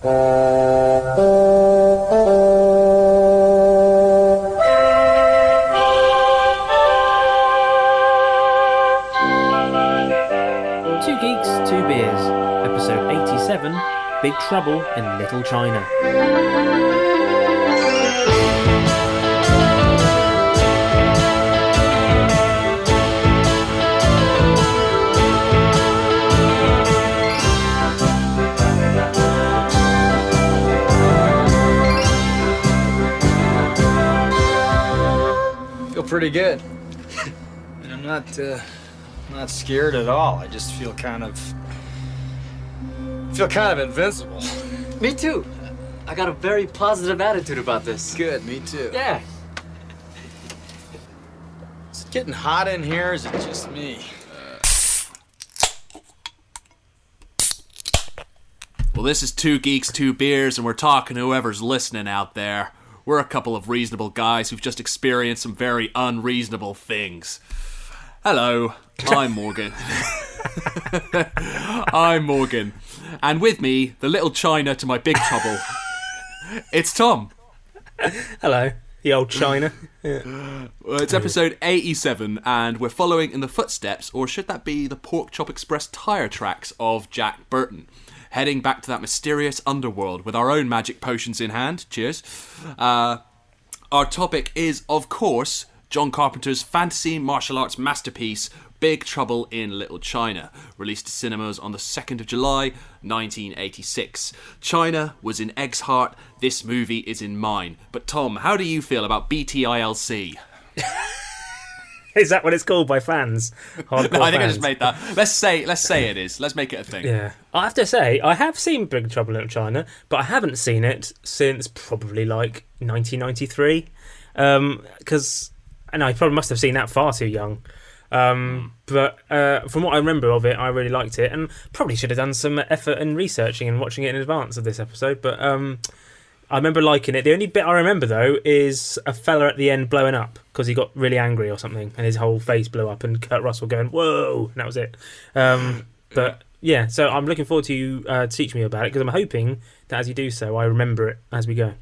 Two Geeks, Two Beers, Episode 87, Big Trouble in Little China. Pretty good. And I'm not scared at all. I just feel kind of invincible. Me too. I got a very positive attitude about this. Good, me too. Yeah. Is it getting hot in here, or is it just me? Well, this is Two Geeks, Two Beers, and we're talking to whoever's listening out there. We're a couple of reasonable guys who've just experienced some very unreasonable things. Hello, I'm Morgan. I'm Morgan. And with me, the little China to my big trouble, it's Tom. Hello, the old China. Yeah. It's episode 87, and we're following in the footsteps, or should that be the Pork Chop Express tire tracks of Jack Burton, heading back to that mysterious underworld with our own magic potions in hand. Cheers. Our topic is, of course, John Carpenter's fantasy martial arts masterpiece, Big Trouble in Little China, released to cinemas on the 2nd of July, 1986. China was in Egg's heart. This movie is in mine. But Tom, how do you feel about BTILC? Is that what it's called by fans? Hardcore no, I think fans. I just made that. Let's say it is. Let's make it a thing. Yeah. I have to say, I have seen Big Trouble in Little China, but I haven't seen it since probably like 1993. Because I probably must have seen that far too young. But from what I remember of it, I really liked it, and probably should have done some effort in researching and watching it in advance of this episode. But I remember liking it. The only bit I remember, though, is a fella at the end blowing up because he got really angry or something and his whole face blew up and Kurt Russell going, whoa, and that was it. But, yeah, so I'm looking forward to you teach me about it because I'm hoping that as you do so, I remember it as we go.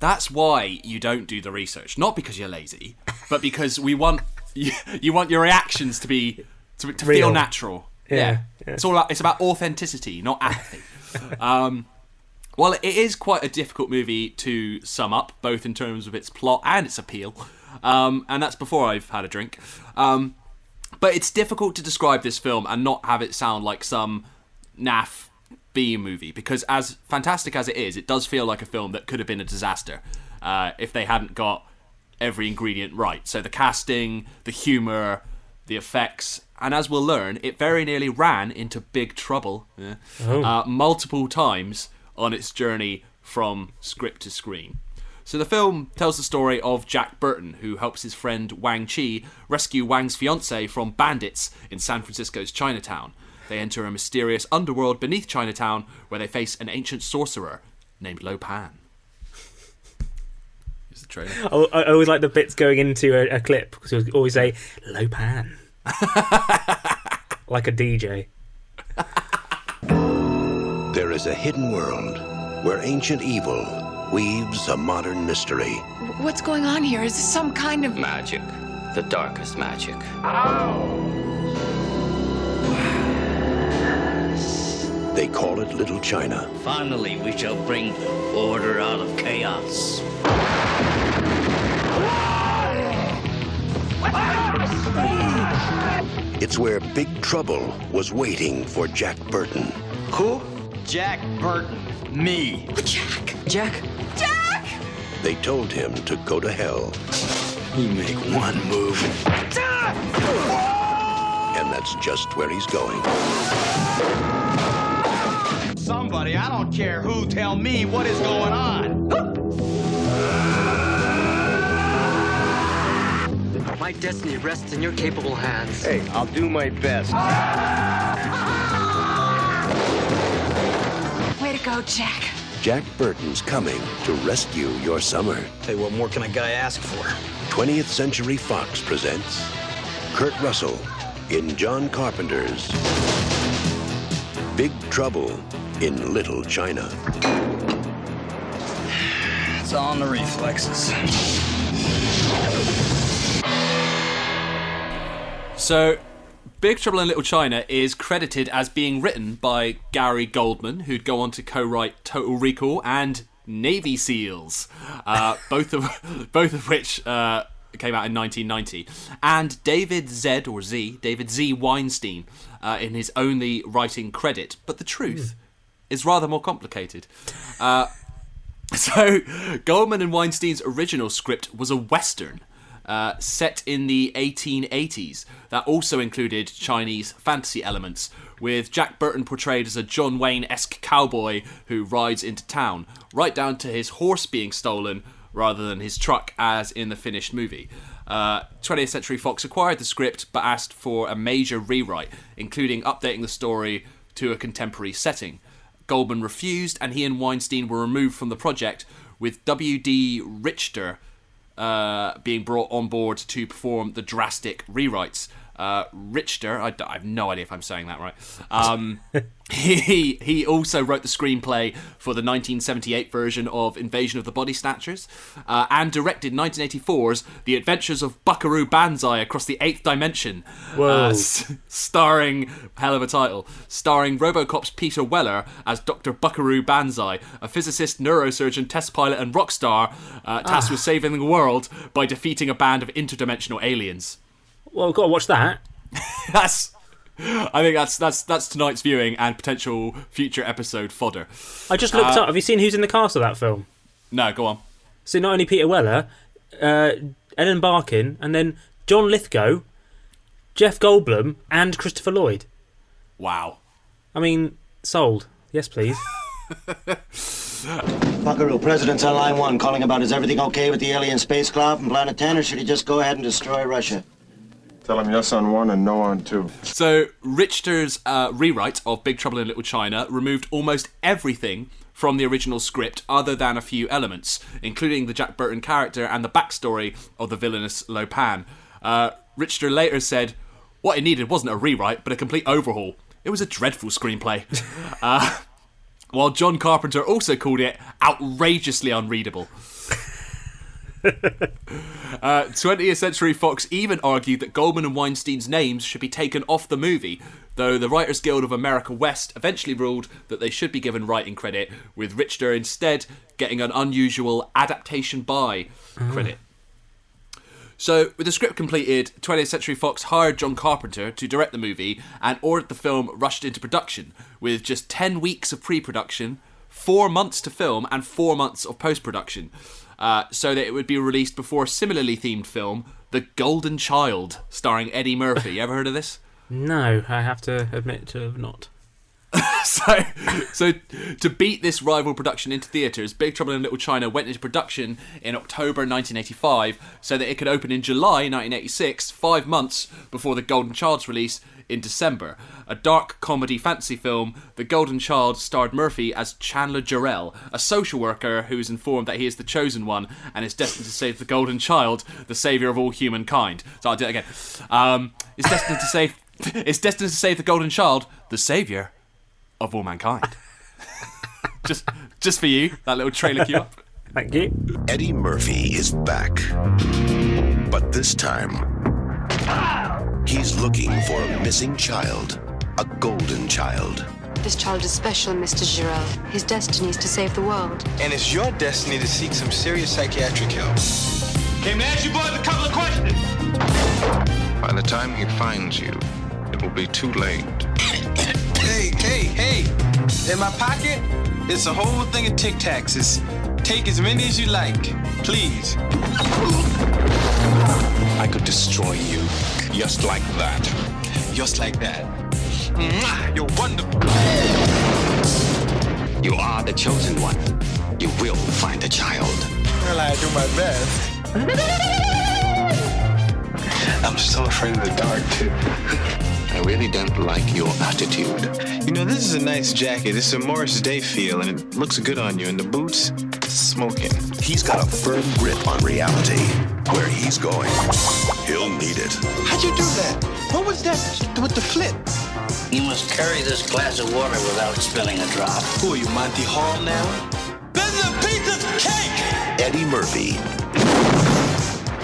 That's why you don't do the research. Not because you're lazy, but because we want you want your reactions to be to feel natural. Yeah. It's about authenticity, not apathy. Well, it is quite a difficult movie to sum up, both in terms of its plot and its appeal, and that's before I've had a drink. But it's difficult to describe this film and not have it sound like some naff B-movie, because as fantastic as it is, it does feel like a film that could have been a disaster if they hadn't got every ingredient right. So the casting, the humour, the effects, and as we'll learn, it very nearly ran into big trouble multiple times on its journey from script to screen. So the film tells the story of Jack Burton, who helps his friend Wang Chi rescue Wang's fiancée from bandits in San Francisco's Chinatown. They enter a mysterious underworld beneath Chinatown where they face an ancient sorcerer named Lo Pan. Here's the trailer. I always like the bits going into a clip because it would always say, Lo Pan. Like a DJ. There is a hidden world where ancient evil weaves a modern mystery. What's going on here? Is this some kind of magic? The darkest magic. Oh. They call it Little China. Finally, we shall bring order out of chaos. It's where Big Trouble was waiting for Jack Burton. Who? Jack Burton. Me. Jack. Jack? Jack! They told him to go to hell. You make one move. Jack! And that's just where he's going. Somebody, I don't care who, tell me what is going on. My destiny rests in your capable hands. Hey, I'll do my best. Way to go, Jack. Jack Burton's coming to rescue your summer. Hey, what more can a guy ask for? 20th Century Fox presents Kurt Russell in John Carpenter's Big Trouble in Little China. It's all in the reflexes. So, Big Trouble in Little China is credited as being written by Gary Goldman, who'd go on to co-write Total Recall and Navy SEALs, both of which came out in 1990, and David Z. Weinstein in his only writing credit. But the truth is rather more complicated. So Goldman and Weinstein's original script was a Western set in the 1880s that also included Chinese fantasy elements, with Jack Burton portrayed as a John Wayne-esque cowboy who rides into town, right down to his horse being stolen rather than his truck, as in the finished movie. 20th Century Fox acquired the script but asked for a major rewrite, including updating the story to a contemporary setting. Goldman refused, and he and Weinstein were removed from the project, with W.D. Richter being brought on board to perform the drastic rewrites. Richter, I have no idea if I'm saying that right. He also wrote the screenplay for the 1978 version of Invasion of the Body Snatchers, and directed 1984's The Adventures of Buckaroo Banzai Across the Eighth Dimension, starring RoboCop's Peter Weller as Dr. Buckaroo Banzai, a physicist, neurosurgeon, test pilot and rock star tasked with saving the world by defeating a band of interdimensional aliens. Well, we've got to watch that. I think that's tonight's viewing and potential future episode fodder. I just looked up. Have you seen who's in the cast of that film? No, go on. So not only Peter Weller, Ellen Barkin, and then John Lithgow, Jeff Goldblum, and Christopher Lloyd. Wow. I mean, sold. Yes, please. Buckaroo, President's on line one, calling about is everything okay with the alien space cloud from Planet 10, or should he just go ahead and destroy Russia? Tell him yes on one and no on two. So Richter's rewrite of Big Trouble in Little China removed almost everything from the original script other than a few elements, including the Jack Burton character and the backstory of the villainous Lo Pan. Richter later said, "What it needed wasn't a rewrite, but a complete overhaul. It was a dreadful screenplay." While John Carpenter also called it outrageously unreadable. 20th Century Fox even argued that Goldman and Weinstein's names should be taken off the movie, though the Writers Guild of America West eventually ruled that they should be given writing credit, with Richter instead getting an unusual adaptation by credit. So, with the script completed, 20th Century Fox hired John Carpenter to direct the movie and ordered the film rushed into production, with just 10 weeks of pre-production, 4 months to film, and 4 months of post-production. So that it would be released before a similarly themed film, The Golden Child, starring Eddie Murphy. You ever heard of this? No, I have to admit to have not. So to beat this rival production into theatres, Big Trouble in Little China went into production in October 1985 so that it could open in July 1986, 5 months before The Golden Child's release in December. A dark comedy fantasy film, The Golden Child starred Murphy as Chandler Jarrell, a social worker who is informed that he is the chosen one and is destined to save the Golden Child, the saviour of all humankind. So I'll do it again. It's destined to save the Golden Child, the saviour of all mankind. just for you, that little trailer cue up. Thank you. Eddie Murphy is back, but this time he's looking for a missing child, a golden child. This child is special, Mr. Giroux. His destiny is to save the world. And it's your destiny to seek some serious psychiatric help. Came to ask you boys a couple of questions. By the time he finds you, it will be too late. Hey! In my pocket, it's a whole thing of Tic Tacs. It's take as many as you like, please. I could destroy you, just like that. Just like that. You're wonderful. You are the chosen one. You will find the child. Well, I do my best. I'm so afraid of the dark, too. I really don't like your attitude. You know, this is a nice jacket. It's a Morris Day feel, and it looks good on you. And the boots, smoking. He's got a firm grip on reality. Where he's going, he'll need it. How'd you do that? What was that with the flip? You must carry this glass of water without spilling a drop. Who are you, Monty Hall now? Bend the piece of cake! Eddie Murphy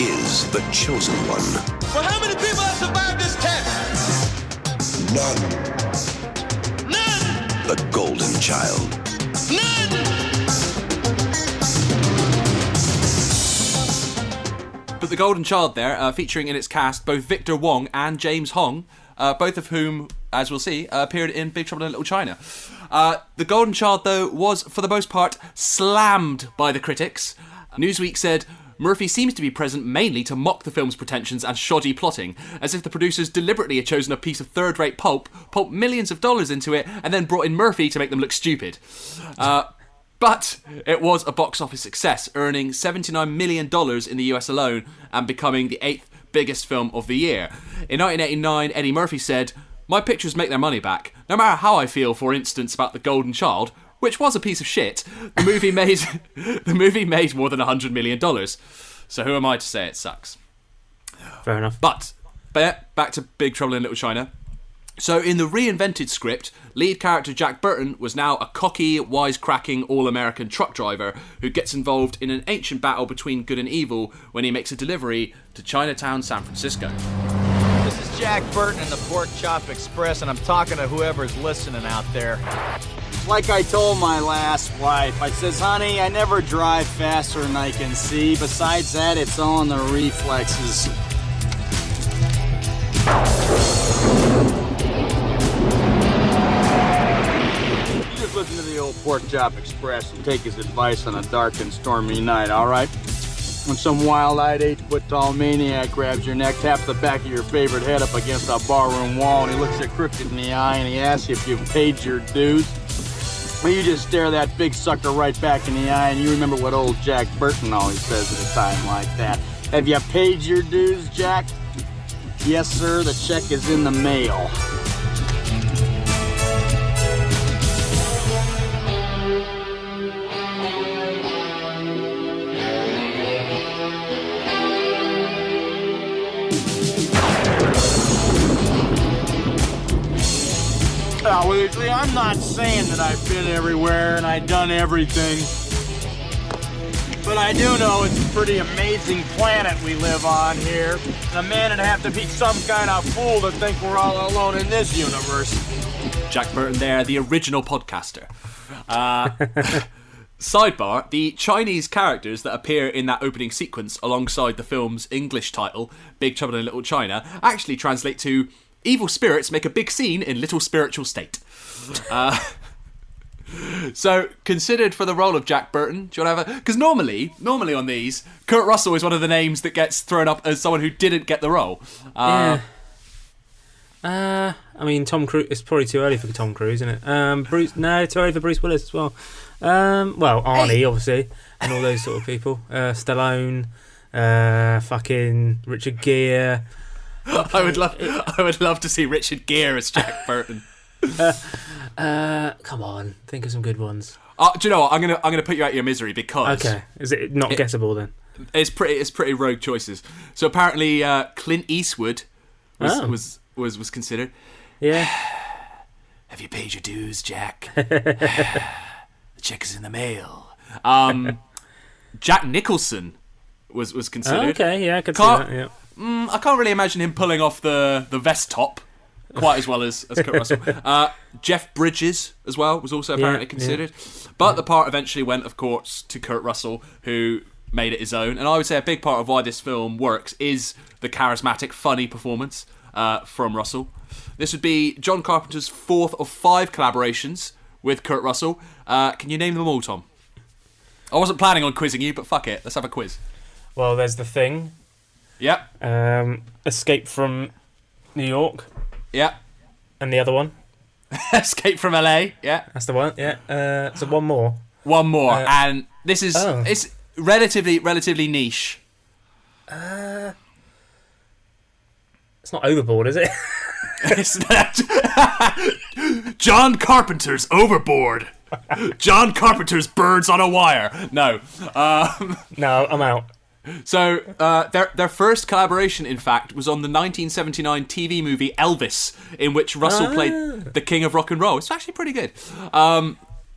is the chosen one. Well, how many people have survived this test? None. None! The Golden Child. None! But The Golden Child there, featuring in its cast both Victor Wong and James Hong, both of whom, as we'll see, appeared in Big Trouble in Little China. The Golden Child, though, was, for the most part, slammed by the critics. Newsweek said, Murphy seems to be present mainly to mock the film's pretensions and shoddy plotting, as if the producers deliberately had chosen a piece of third-rate pulp, pumped millions of dollars into it, and then brought in Murphy to make them look stupid. But it was a box office success, earning $79 million in the US alone and becoming the 8th biggest film of the year. In 1989, Eddie Murphy said, my pictures make their money back. No matter how I feel, for instance, about The Golden Child, which was a piece of shit, the movie made more than $100 million. So who am I to say it sucks? Fair enough. But back to Big Trouble in Little China. So in the reinvented script, lead character Jack Burton was now a cocky, wisecracking, all-American truck driver who gets involved in an ancient battle between good and evil when he makes a delivery to Chinatown, San Francisco. This is Jack Burton in the Pork Chop Express, and I'm talking to whoever's listening out there. Like I told my last wife, I says, honey, I never drive faster than I can see. Besides that, it's all in the reflexes. You just listen to the old Pork Chop Express and take his advice on a dark and stormy night, all right? When some wild-eyed 8-foot tall maniac grabs your neck, taps the back of your favorite head up against a barroom wall, and he looks you crooked in the eye and he asks you if you've paid your dues. Well, you just stare that big sucker right back in the eye and you remember what old Jack Burton always says at a time like that. Have you paid your dues, Jack? Yes, sir, the check is in the mail. I'm not saying that I've been everywhere and I've done everything, but I do know it's a pretty amazing planet we live on here, and a man would have to be some kind of fool to think we're all alone in this universe. Jack Burton there, the original podcaster. Sidebar, the Chinese characters that appear in that opening sequence alongside the film's English title, Big Trouble in Little China, actually translate to Evil Spirits Make a Big Scene in Little Spiritual State. So, considered for the role of Jack Burton, do you want to have a... Because normally on these, Kurt Russell is one of the names that gets thrown up as someone who didn't get the role. Yeah. I mean, Tom Cruise... It's probably too early for Tom Cruise, isn't it? No, too early for Bruce Willis as well. Arnie, obviously, and all those sort of people. Stallone, fucking Richard Gere... I would love to see Richard Gere as Jack Burton. Come on, think of some good ones. Do you know what? I'm gonna put you out of your misery because. Okay, is it not guessable then? It's pretty rogue choices. So apparently, Clint Eastwood was considered. Yeah. Have you paid your dues, Jack? The check is in the mail. Jack Nicholson was considered. Oh, okay, yeah, I could see that. Yeah. I can't really imagine him pulling off the vest top quite as well as Kurt Russell. Jeff Bridges as well was also apparently considered. Yeah. But the part eventually went, of course, to Kurt Russell, who made it his own. And I would say a big part of why this film works is the charismatic, funny performance from Russell. This would be John Carpenter's fourth of five collaborations with Kurt Russell. Can you name them all, Tom? I wasn't planning on quizzing you, but fuck it. Let's have a quiz. Well, there's The Thing... Yep. Escape from New York. Yeah. And the other one? Escape from LA. Yeah. That's the one. Yeah. So one more. One more, and this is it's relatively niche. It's not Overboard, is it? It's not. John Carpenter's Overboard. John Carpenter's Birds on a Wire. No. No, I'm out. So their first collaboration, in fact, was on the 1979 TV movie Elvis, in which Russell played the king of rock and roll. It's actually pretty good.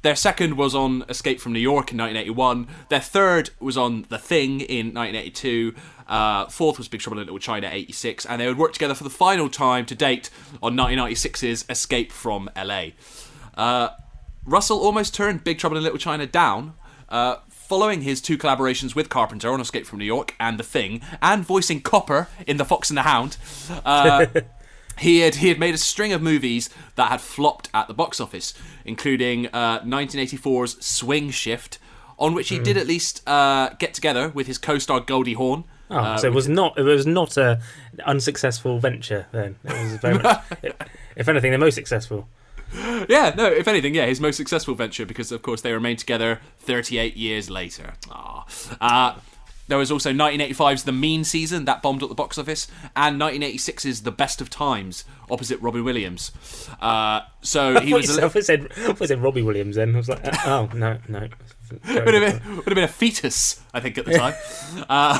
Their second was on Escape from New York in 1981. Their third was on The Thing in 1982. Fourth was Big Trouble in Little China, 86. And they would work together for the final time to date on 1996's Escape from LA. Russell almost turned Big Trouble in Little China down, following his two collaborations with Carpenter on Escape from New York and The Thing, and voicing Copper in The Fox and the Hound. He had made a string of movies that had flopped at the box office, including 1984's Swing Shift, on which he did at least get together with his co-star Goldie Hawn. So it was not an unsuccessful venture then. It was very much, if anything, the most successful. Yeah, no, if anything, yeah, his most successful venture, because of course they remained together 38 years later. There was also 1985's The Mean Season, that bombed at the box office, and 1986's The Best of Times, opposite Robbie Williams. So he was. I thought it said Robbie Williams then. I was like, oh, no. Would have been a fetus, I think, at the time.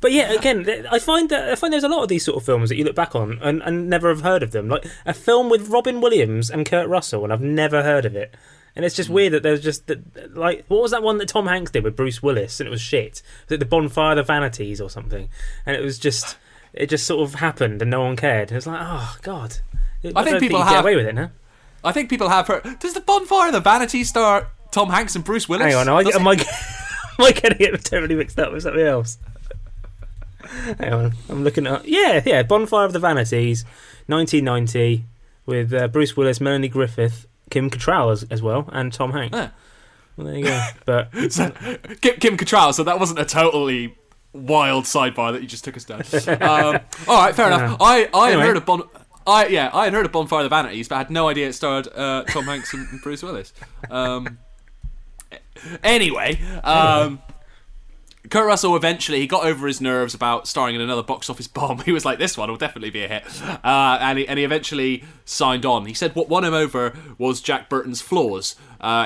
But yeah, again, I find there's a lot of these sort of films that you look back on and never have heard of them. Like a film with Robin Williams and Kurt Russell, and I've never heard of it. And it's just weird that there's just like, what was that one that Tom Hanks did with Bruce Willis, and it was shit? Was it The Bonfire of the Vanities or something? And it just sort of happened and no one cared. It was like, oh god. I think people get away with it now. I think people have heard. Does The Bonfire of the Vanities star Tom Hanks and Bruce Willis? Hang on, am I getting it totally mixed up with something else? Hang on, I'm looking at... Yeah, Bonfire of the Vanities, 1990, with Bruce Willis, Melanie Griffith, Kim Cattrall as well, and Tom Hanks. Yeah. Well, there you go. But so, Kim Cattrall, so that wasn't a totally wild sidebar that you just took us down. All right, fair enough. I had heard of Bonfire of the Vanities, but I had no idea it starred Tom Hanks and Bruce Willis. Anyway. Kurt Russell eventually, he got over his nerves about starring in another box office bomb. He was like, this one will definitely be a hit. And he eventually signed on. He said what won him over was Jack Burton's flaws.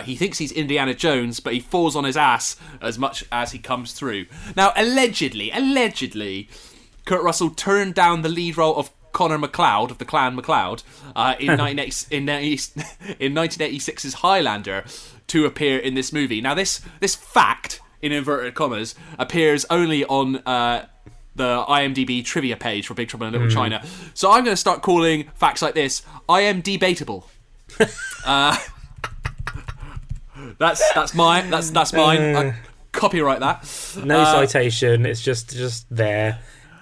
He thinks he's Indiana Jones, but he falls on his ass as much as he comes through. Now, allegedly, Kurt Russell turned down the lead role of Connor McLeod of the Clan McLeod in 1986's Highlander to appear in this movie. Now, this fact, in inverted commas, appears only on the IMDb trivia page for Big Trouble in Little China. So I'm going to start calling facts like this IMDbatable. That's mine. I copyright that. No citation. It's just there.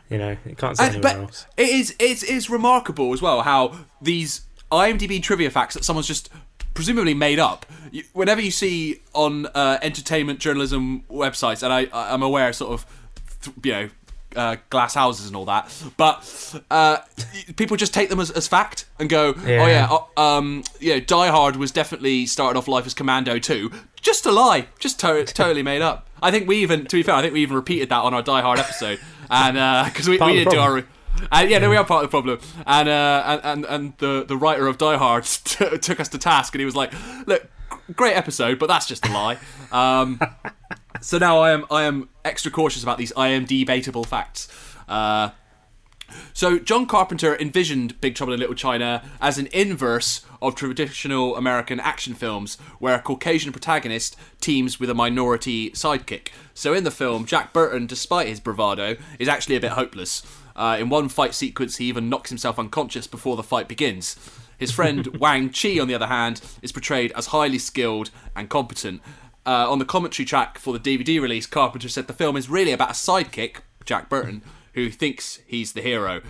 You know, it can't say anywhere else. It is remarkable as well how these IMDb trivia facts that someone's just presumably made up. Whenever you see on entertainment journalism websites, and I'm aware, sort of, glass houses and all that, but people just take them as fact and go, Die Hard was definitely started off life as Commando 2. Just a lie, just totally made up. I think we even repeated that on our Die Hard episode, and because we did do our. We are part of the problem. And the writer of Die Hard took us to task, and he was like, "Look, great episode, but that's just a lie." So now I am extra cautious about these IMDbatable facts. So John Carpenter envisioned Big Trouble in Little China as an inverse of traditional American action films, where a Caucasian protagonist teams with a minority sidekick. So in the film, Jack Burton, despite his bravado, is actually a bit hopeless. In one fight sequence, he even knocks himself unconscious before the fight begins. His friend Wang Chi, on the other hand, is portrayed as highly skilled and competent. On the commentary track for the DVD release, Carpenter said the film is really about a sidekick, Jack Burton, who thinks he's the hero.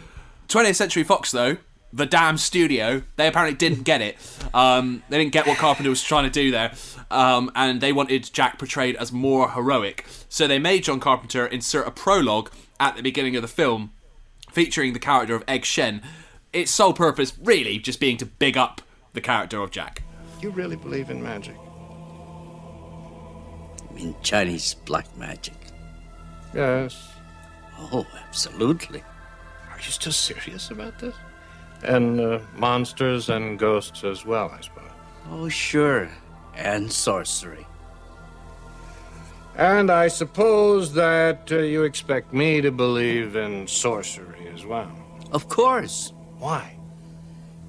20th Century Fox, though, the damn studio, they apparently didn't get it. They didn't get what Carpenter was trying to do there. And they wanted Jack portrayed as more heroic. So they made John Carpenter insert a prologue at the beginning of the film, featuring the character of Egg Shen, its sole purpose really just being to big up the character of Jack. You really believe in magic? You mean Chinese black magic? Yes. Oh, absolutely. Are you still serious about this? And monsters and ghosts as well, I suppose. Oh, sure. And sorcery. And I suppose that you expect me to believe in sorcery as well. Of course. Why?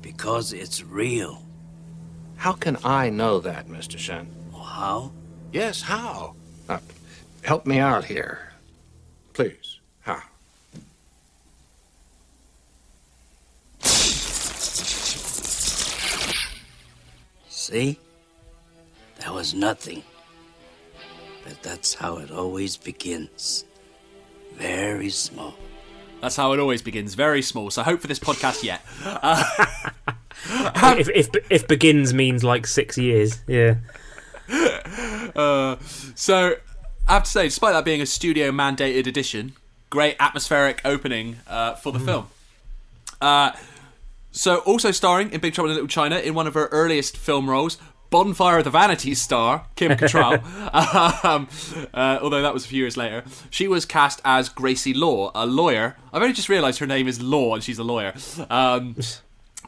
Because it's real. How can I know that, Mr. Shen? How? Yes, how? Help me out here. Please, how? See? That was nothing. But that's how it always begins. Very small. That's how it always begins. Very small. So hope for this podcast yet. If begins means like 6 years, yeah. So I have to say, despite that being a studio mandated edition, great atmospheric opening for the film. So also starring in Big Trouble in Little China in one of her earliest film roles, Bonfire of the Vanity star Kim Cattrall. Although that was a few years later. She was cast as Gracie Law, a lawyer. I've only just realised her name is Law and she's a lawyer.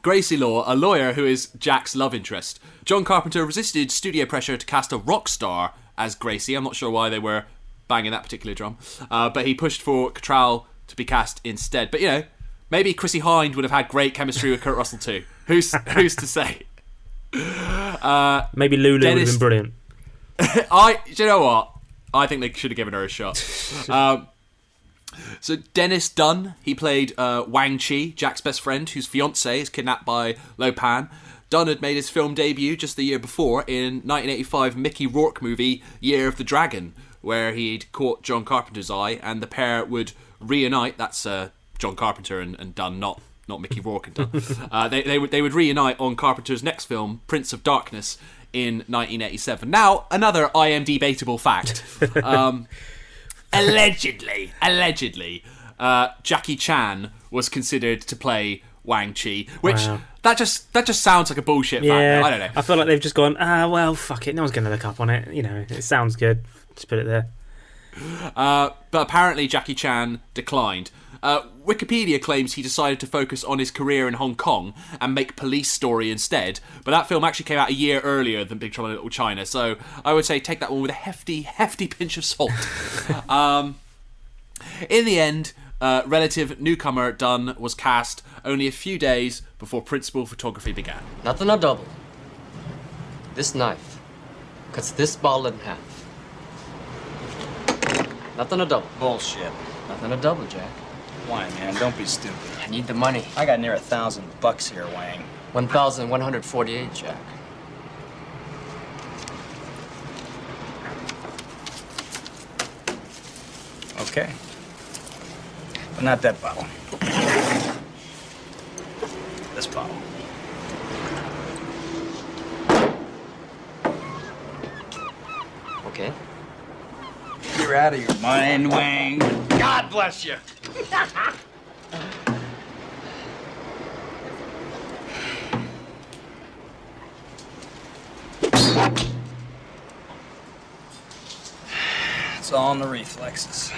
Gracie Law, a lawyer who is Jack's love interest. John Carpenter resisted studio pressure to cast a rock star as Gracie. I'm not sure why they were banging that particular drum. But he pushed for Cattrall to be cast instead. But, you know, maybe Chrissie Hynde would have had great chemistry with Kurt Russell too. Who's to say? Maybe Lulu would have been brilliant. Do you know what? I think they should have given her a shot. So Dennis Dun, he played Wang Chi, Jack's best friend, whose fiancée is kidnapped by Lo Pan. Dun had made his film debut just the year before in 1985 Mickey Rourke movie Year of the Dragon, where he'd caught John Carpenter's eye, and the pair would reunite. That's John Carpenter and Dun, not Mickey Rourke and Dun. They would reunite on Carpenter's next film, Prince of Darkness, in 1987. Now, another IMDb-batable fact. Allegedly, Jackie Chan was considered to play Wang Chi, which that just sounds like a bullshit fact. I don't know. I feel like they've just gone, well, fuck it, no one's going to look up on it. You know, it sounds good. Just put it there. But apparently Jackie Chan declined. Wikipedia claims he decided to focus on his career in Hong Kong and make Police Story instead, but that film actually came out a year earlier than Big Trouble in Little China, so I would say take that one with a hefty pinch of salt. In the end, relative newcomer Dunn was cast only a few days before principal photography began. Nothing or double. This knife cuts this ball in half. Nothing or double. Bullshit. Nothing or double, Jack. Why, man? Don't be stupid. I need the money. I got near $1,000 here, Wang. 1,148, Jack. Okay. But not that bottle. This bottle. Okay. You're out of your mind, Wang. God bless you. It's all in the reflexes.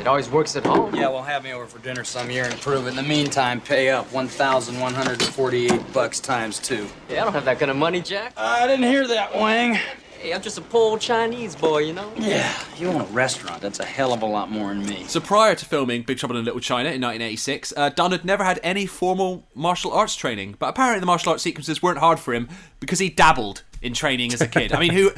It always works at home. Yeah, well, have me over for dinner some year and prove it. In the meantime, pay up $1,148 ×2. Yeah, I don't have that kind of money, Jack. I didn't hear that, Wang. Hey, I'm just a poor Chinese boy, you know? Yeah, you own a restaurant. That's a hell of a lot more than me. So prior to filming Big Trouble in Little China in 1986, Dunn had never had any formal martial arts training, but apparently the martial arts sequences weren't hard for him because he dabbled in training as a kid. I mean, who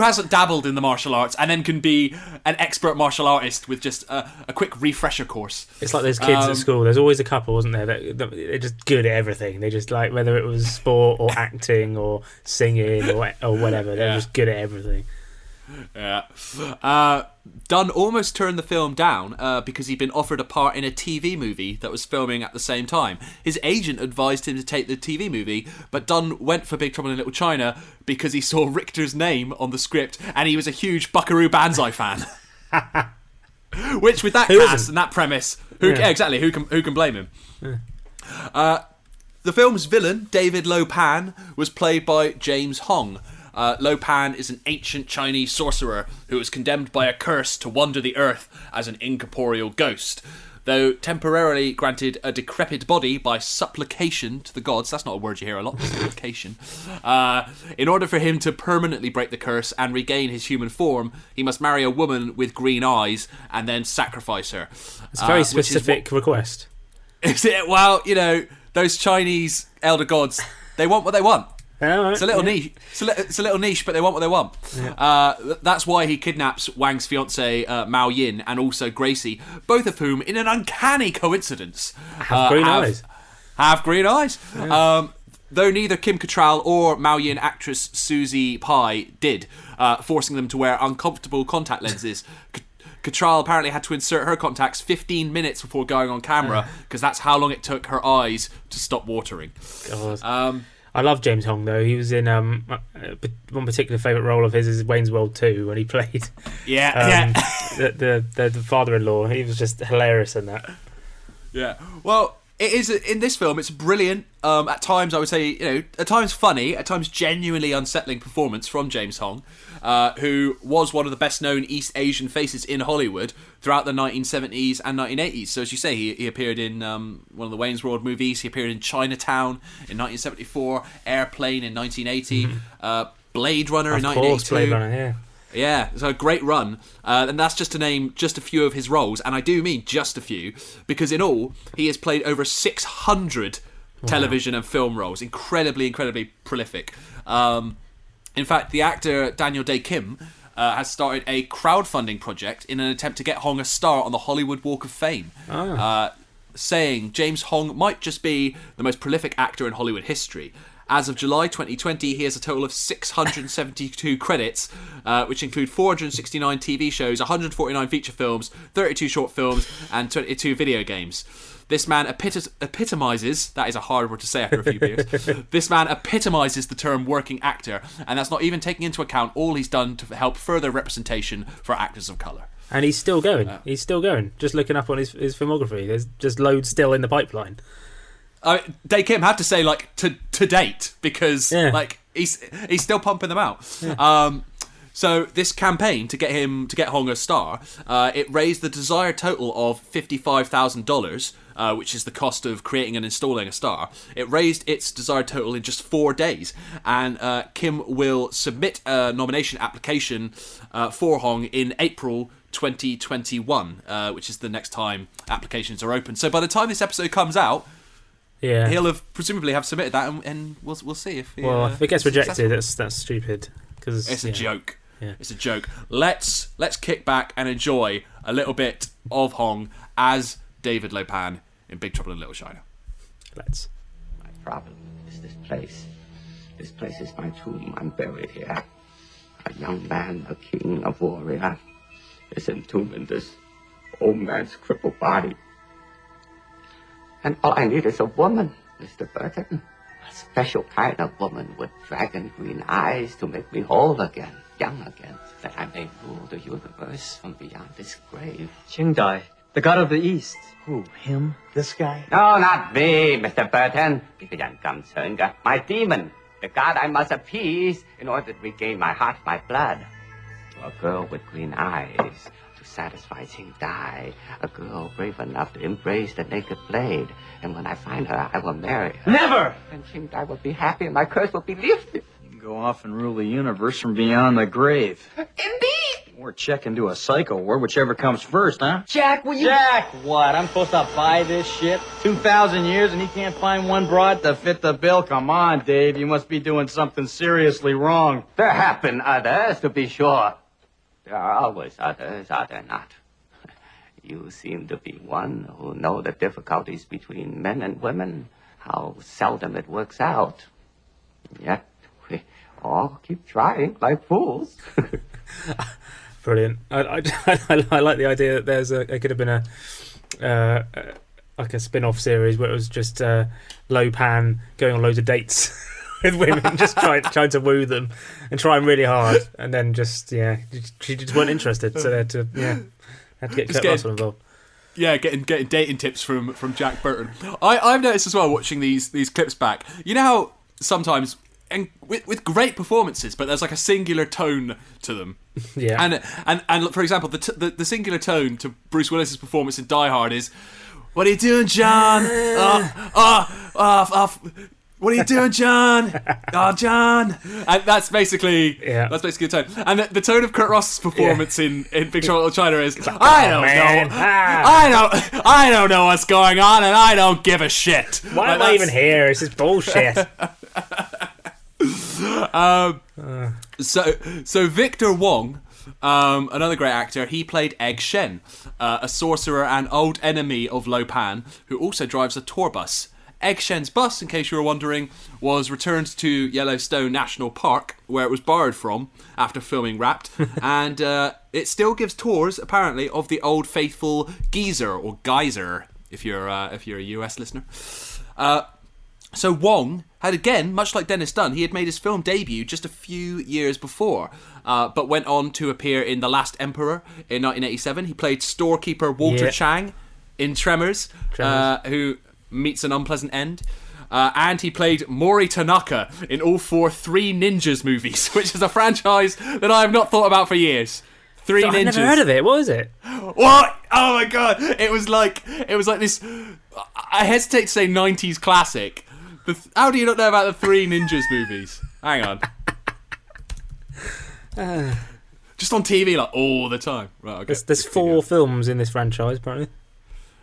hasn't dabbled in the martial arts and then can be an expert martial artist with just a quick refresher course? It's like those kids at school. There's always a couple, isn't there? That they're just good at everything. They just like, whether it was sport or acting or singing or whatever, they're just good at everything. Yeah. Dunn almost turned the film down because he'd been offered a part in a TV movie that was filming at the same time. His agent advised him to take the TV movie, but Dunn went for Big Trouble in Little China because he saw Richter's name on the script and he was a huge Buckaroo Banzai fan. Which, with that cast and that premise, exactly, who can blame him? Yeah. The film's villain, David Lo Pan, was played by James Hong. Lo Pan is an ancient Chinese sorcerer who is condemned by a curse to wander the earth as an incorporeal ghost. Though temporarily granted a decrepit body by supplication to the gods, that's not a word you hear a lot, supplication, in order for him to permanently break the curse and regain his human form, he must marry a woman with green eyes and then sacrifice her. It's a very specific request. Is it? Well, you know, those Chinese elder gods, they want what they want. Right, it's a little niche. It's a little niche, but they want what they want. Yeah. That's why he kidnaps Wang's fiancée, Mao Yin, and also Gracie, both of whom, in an uncanny coincidence, have green eyes. Yeah. Though neither Kim Cattrall or Mao Yin actress Susie Pai did, forcing them to wear uncomfortable contact lenses. Cattrall apparently had to insert her contacts 15 minutes before going on camera, because that's how long it took her eyes to stop watering. God. I love James Hong, though. He was in one particular favourite role of his is Wayne's World 2, when he played the father-in-law. He was just hilarious in that. Yeah. Well, it is in this film. It's brilliant. At times, I would say, you know, at times funny, at times genuinely unsettling performance from James Hong, who was one of the best-known East Asian faces in Hollywood throughout the 1970s and 1980s. So, as you say, he appeared in one of the Wayne's World movies. He appeared in Chinatown in 1974, Airplane in 1980, Blade Runner in 1982. Blade Runner, yeah. Yeah, it's a great run, and that's just to name just a few of his roles, and I do mean just a few, because in all, he has played over 600 television and film roles. Incredibly prolific. In fact, the actor Daniel Day Kim has started a crowdfunding project in an attempt to get Hong a star on the Hollywood Walk of Fame, saying James Hong might just be the most prolific actor in Hollywood history. As of July 2020, he has a total of 672 credits, which include 469 TV shows, 149 feature films, 32 short films, and 22 video games. This man epitomises... That is a hard word to say after a few beers. This man epitomises the term working actor, and that's not even taking into account all he's done to help further representation for actors of colour. And he's still going. He's still going. Just looking up on his filmography, there's just loads still in the pipeline. Day Kim had to say like to date, because like he's still pumping them out. Yeah. So this campaign to get Hong a star, it raised the desired total of $55,000, which is the cost of creating and installing a star. It raised its desired total in just 4 days, and Kim will submit a nomination application for Hong in April 2021, which is the next time applications are open. So by the time this episode comes out. Yeah, he'll have presumably submitted that, and we'll see if. If it gets rejected, that's stupid, because it's a joke. Yeah. It's a joke. Let's kick back and enjoy a little bit of Hong as David Lo Pan in Big Trouble in Little China. Let's. My problem is this place. This place is my tomb. I'm buried here. A young man, a king, a warrior, is entombed in this old man's crippled body. And all I need is a woman, Mr. Burton. A special kind of woman with dragon green eyes to make me whole again, young again, so that I may rule the universe from beyond this grave. Qingdai, the god of the East. Who, him? This guy? No, not me, Mr. Burton. My demon, the god I must appease in order to regain my heart, my blood. A girl with green eyes. To satisfy Qingdai, a girl brave enough to embrace the naked blade. And when I find her, I will marry her. Never! And Qingdai will be happy and my curse will be lifted. You can go off and rule the universe from beyond the grave. Indeed! Or check into a psycho ward, whichever comes first, huh? Jack, will you... Jack, what? I'm supposed to buy this shit? 2,000 years and he can't find one broad to fit the bill? Come on, Dave, you must be doing something seriously wrong. There have been others, to be sure. There are always others, are there not? You seem to be one who know the difficulties between men and women, how seldom it works out. Yet we all keep trying like fools. Brilliant. I like the idea that there could have been a spin-off series where it was just Lo Pan going on loads of dates. With women, just trying to woo them and trying really hard, and then she just weren't interested, so they had to get Kurt Russell involved. Yeah, getting dating tips from Jack Burton. I've noticed as well watching these clips back. You know how sometimes and with great performances, but there's like a singular tone to them. Yeah. And for example, the singular tone to Bruce Willis's performance in Die Hard is, "What are you doing, John? What are you doing, John? Oh, John!" And that's basically the tone. And the tone of Kurt Russell's performance in Big Trouble in Little China is, like, I don't know what's going on, and I don't give a shit. Why am I even here? This is bullshit. So Victor Wong, another great actor, he played Egg Shen, a sorcerer and old enemy of Lo Pan, who also drives a tour bus. Egg Shen's bus, in case you were wondering, was returned to Yellowstone National Park, where it was borrowed from after filming Wrapped, and it still gives tours, apparently, of the old faithful geyser, if you're a US listener. So Wong had, again, much like Dennis Dun, he had made his film debut just a few years before, but went on to appear in The Last Emperor in 1987. He played storekeeper Walter Chang in Tremors. Who meets an unpleasant end. And he played Mori Tanaka in all four Three Ninjas movies, which is a franchise that I have not thought about for years. Three Ninjas. I've never heard of it. What was it? What? Oh my God. It was like this, I hesitate to say 90s classic. How do you not know about the Three Ninjas movies? Hang on. Just on TV like all the time. Right. Okay. There's four films in this franchise apparently.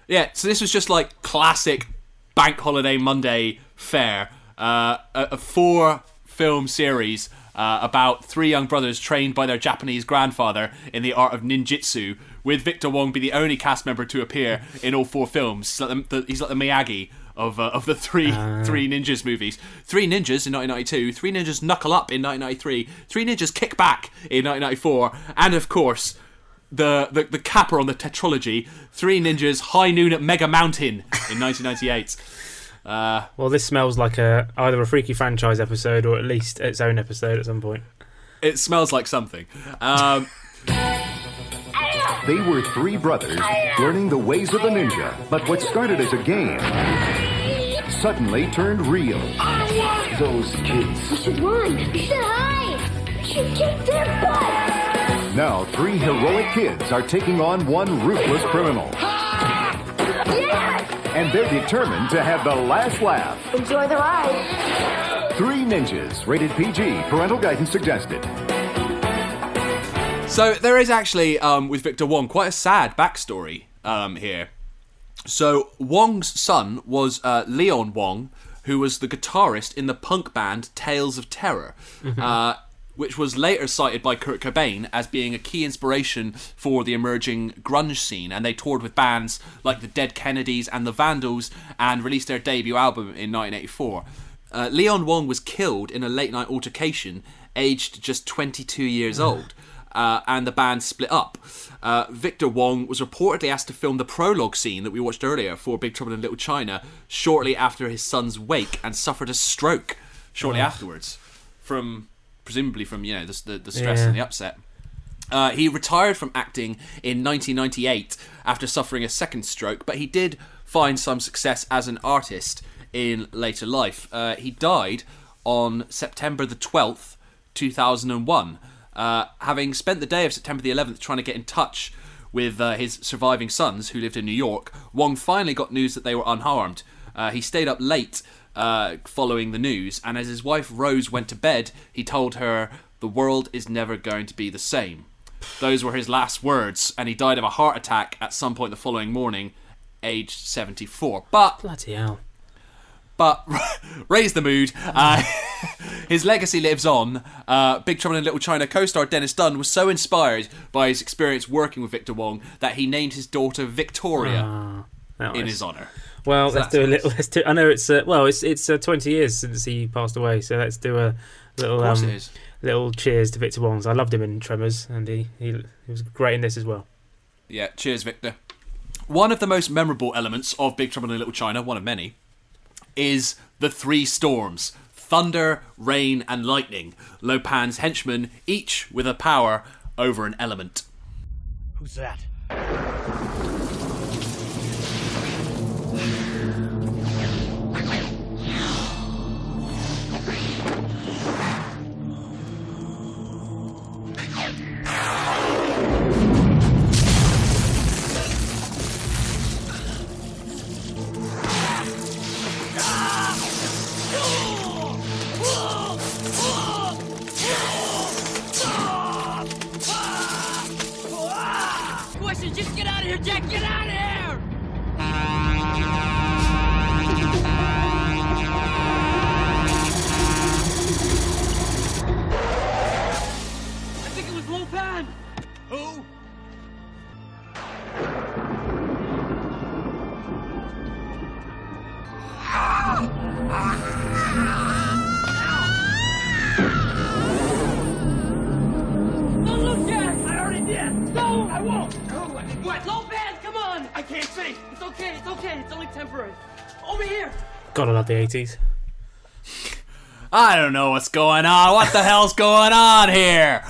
Yeah, so this was just like classic bank holiday Monday fare, a four-film series about three young brothers trained by their Japanese grandfather in the art of ninjutsu, with Victor Wong be the only cast member to appear in all four films. He's like the Miyagi of the Three Ninjas movies. Three Ninjas in 1992, Three Ninjas Knuckle Up in 1993, Three Ninjas Kick Back in 1994, and of course, the capper on the tetralogy, Three Ninjas High Noon at Mega Mountain in 1998. Well, this smells like either a Freaky Franchise episode or at least its own episode at some point. It smells like something. They were three brothers learning the ways of the ninja, but what started as a game suddenly turned real. Those kids. We should run. We should hide. We should kick their butt. Now, three heroic kids are taking on one ruthless criminal. Yes! And they're determined to have the last laugh. Enjoy the ride. Three Ninjas, rated PG, parental guidance suggested. So there is actually, with Victor Wong, quite a sad backstory here. So Wong's son was Leon Wong, who was the guitarist in the punk band Tales of Terror. Mm-hmm. Which was later cited by Kurt Cobain as being a key inspiration for the emerging grunge scene. And they toured with bands like the Dead Kennedys and the Vandals and released their debut album in 1984. Leon Wong was killed in a late-night altercation, aged just 22 years old. And the band split up. Victor Wong was reportedly asked to film the prologue scene that we watched earlier for Big Trouble in Little China shortly after his son's wake and suffered a stroke shortly afterwards presumably from the stress and the upset. He retired from acting in 1998 after suffering a second stroke, but he did find some success as an artist in later life. He died on September the 12th, 2001, having spent the day of September the 11th trying to get in touch with his surviving sons who lived in New York. Wong finally got news that they were unharmed. He stayed up late following the news, and as his wife Rose went to bed, he told her, "The world is never going to be the same." Those were his last words, and he died of a heart attack at some point the following morning, aged 74. But bloody hell! But raise the mood. His legacy lives on. Big Trouble in Little China co-star Dennis Dunn was so inspired by his experience working with Victor Wong that he named his daughter Victoria in his honour. Well, so let's do. I know it's 20 years since he passed away, so let's do a little little cheers to Victor Wong. I loved him in Tremors, and he was great in this as well. Yeah, cheers, Victor. One of the most memorable elements of Big Trouble in Little China, one of many, is the three storms: Thunder, Rain, and Lightning. Lo Pan's henchmen, each with a power over an element. Who's that? Russian! Just get out of here, Jack! Get out of here! I think it was Lo Pan! Who? Don't look, Jack! I already did! No! I won't! No! I mean, what? Lo Pan, come on! I can't see! It's okay, it's okay. It's only temporary. Over here! God, I love the 80s. I don't know what's going on. What the hell's going on here?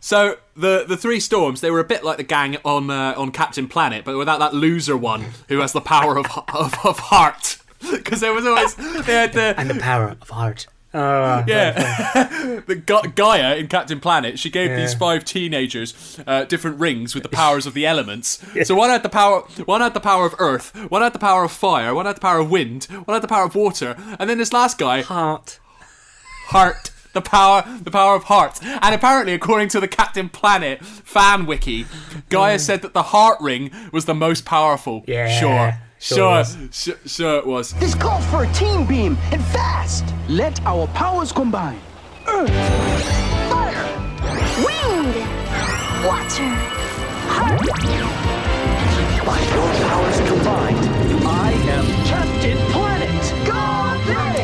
So the three storms, they were a bit like the gang on Captain Planet, but without that loser one who has the power of heart, because there was always they had the and the power of heart. Oh, yeah, the Gaia in Captain Planet. She gave these five teenagers different rings with the powers of the elements. Yeah. So one had the power of earth, one had the power of fire, one had the power of wind, one had the power of water, and then this last guy, heart. The power of hearts. And apparently, according to the Captain Planet fan wiki, Gaia said that the heart ring was the most powerful. Yeah, sure it was. This calls for a team beam, and fast. Let our powers combine. Earth, fire, wind, water, heart. By your powers combined, I am Captain Planet. Go!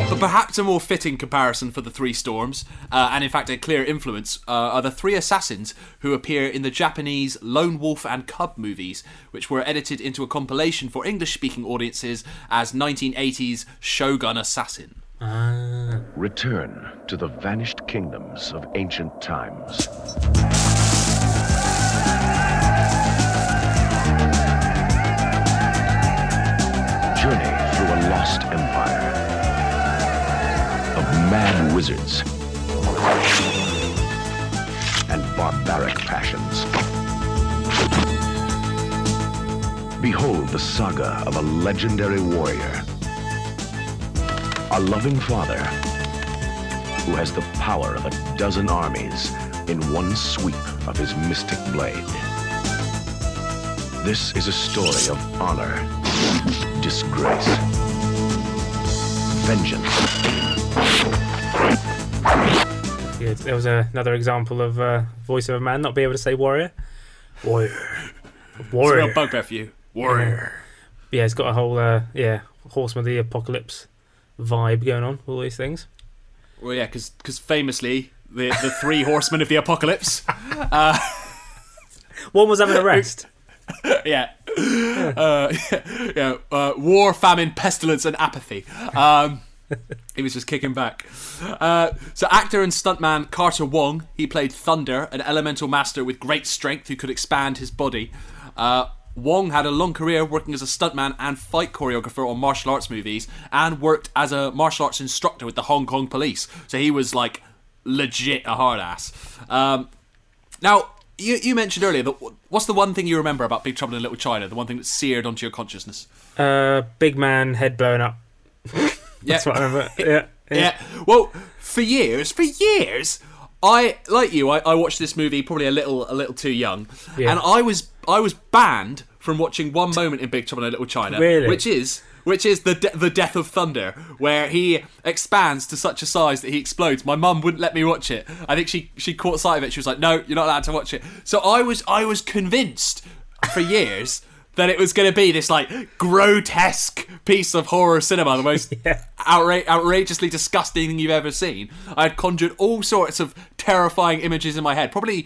But perhaps a more fitting comparison for the three storms, and in fact a clear influence, are the three assassins who appear in the Japanese Lone Wolf and Cub movies, which were edited into a compilation for English-speaking audiences as 1980s Shogun Assassin. Return to the vanished kingdoms of ancient times. Journey through a lost empire. Mad wizards and barbaric passions. Behold the saga of a legendary warrior, a loving father who has the power of a dozen armies in one sweep of his mystic blade. This is a story of honor, disgrace, vengeance. Yeah, there was another example of voice of a man not being able to say warrior. Warrior. It's a real bugbear for you. Warrior. Yeah, it's got a whole Horseman of the Apocalypse vibe going on. All these things. Well, yeah, because famously the three Horsemen of the Apocalypse. One was having a rest. Yeah. War, famine, pestilence, and apathy. He was just kicking back. So actor and stuntman Carter Wong, he played Thunder, an elemental master with great strength who could expand his body. Wong had a long career working as a stuntman and fight choreographer on martial arts movies, and worked as a martial arts instructor with the Hong Kong police. So he was like legit a hard ass. Now, you mentioned earlier, that what's the one thing you remember about Big Trouble in Little China? The one thing that's seared onto your consciousness? Big man, head blown up. That's what I remember. Yeah. Well, for years, I like you. I watched this movie probably a little too young, and I was banned from watching one moment in Big Trouble in Little China, really? which is the death of Thunder, where he expands to such a size that he explodes. My mum wouldn't let me watch it. I think she caught sight of it. She was like, "No, you're not allowed to watch it." So I was convinced for years. That it was going to be this like grotesque piece of horror cinema, the most outrageously disgusting thing you've ever seen. I had conjured all sorts of terrifying images in my head. Probably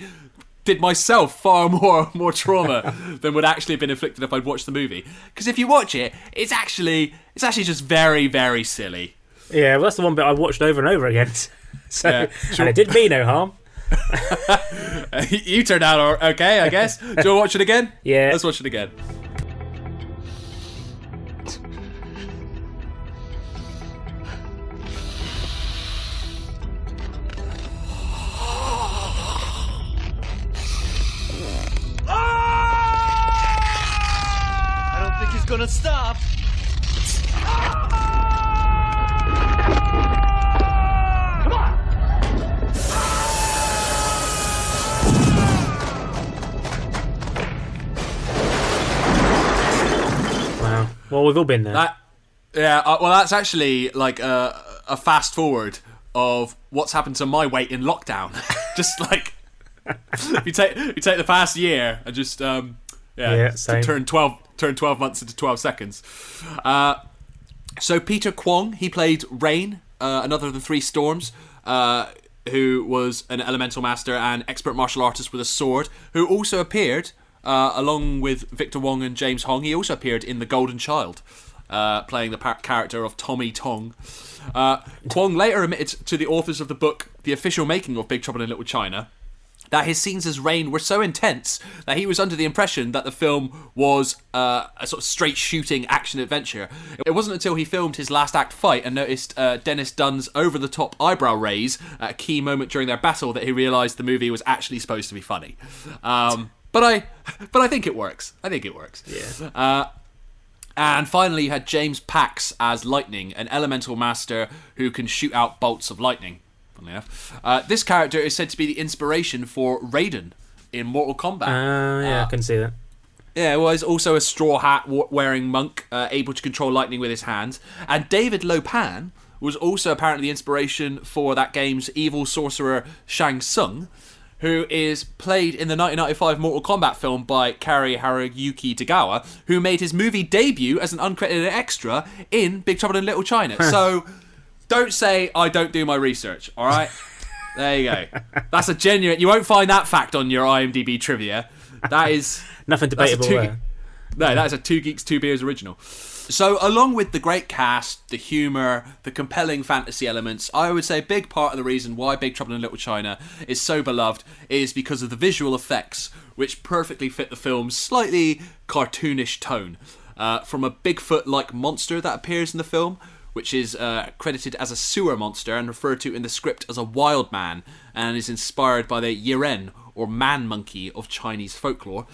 did myself far more trauma than would actually have been inflicted if I'd watched the movie. Because if you watch it, it's actually just very, very silly. Yeah, well, that's the one bit I watched over and over again. So and it did me no harm. You turned out okay, I guess. Do you want to watch it again? Yeah. Let's watch it again. I don't think he's gonna stop. Well, we've all been there. Well, that's actually like a fast forward of what's happened to my weight in lockdown. Just like you take the past year and just turn 12 months into 12 seconds. So Peter Kwong, he played Rain, another of the Three Storms, who was an elemental master and expert martial artist with a sword, who also appeared, along with Victor Wong and James Hong, he also appeared in The Golden Child, playing the character of Tommy Tong. Kwong later admitted to the authors of the book, The Official Making of Big Trouble in Little China, that his scenes as Rain were so intense that he was under the impression that the film was a sort of straight shooting action adventure. It wasn't until he filmed his last act fight and noticed Dennis Dun's over-the-top eyebrow raise at a key moment during their battle that he realised the movie was actually supposed to be funny. But I think it works. Yeah. And finally, you had James Pax as Lightning, an elemental master who can shoot out bolts of lightning. This character is said to be the inspiration for Raiden in Mortal Kombat. I can see that. Yeah, well, he's also a straw hat wearing monk, able to control lightning with his hands. And David Lo Pan was also apparently the inspiration for that game's evil sorcerer Shang Tsung, who is played in the 1995 Mortal Kombat film by Kari Haruki Tagawa, who made his movie debut as an uncredited extra in Big Trouble in Little China. So... don't say I don't do my research, all right? There you go. That's a genuine... you won't find that fact on your IMDb trivia. That is... nothing debatable there. No, that is a Two Geeks, Two Beers original. So along with the great cast, the humour, the compelling fantasy elements, I would say a big part of the reason why Big Trouble in Little China is so beloved is because of the visual effects, which perfectly fit the film's slightly cartoonish tone. From a Bigfoot-like monster that appears in the film, which is credited as a sewer monster and referred to in the script as a wild man, and is inspired by the Yiren, or man monkey, of Chinese folklore,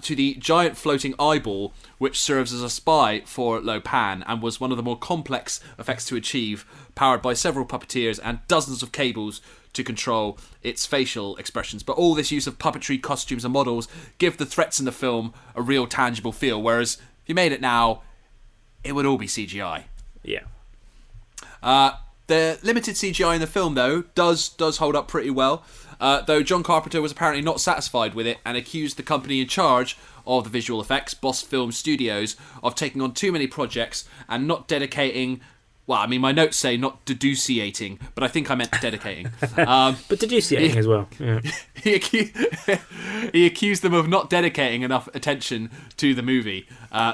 to the giant floating eyeball, which serves as a spy for Lo Pan and was one of the more complex effects to achieve, powered by several puppeteers and dozens of cables to control its facial expressions. But all this use of puppetry, costumes and models give the threats in the film a real tangible feel, whereas if you made it now, it would all be CGI. Yeah. The limited CGI in the film, though, does hold up pretty well, though John Carpenter was apparently not satisfied with it and accused the company in charge of the visual effects, Boss Film Studios, of taking on too many projects and not dedicating... well, I mean, my notes say not deduciating, but I think I meant dedicating. But deduciating as well. Yeah. He accused them of not dedicating enough attention to the movie,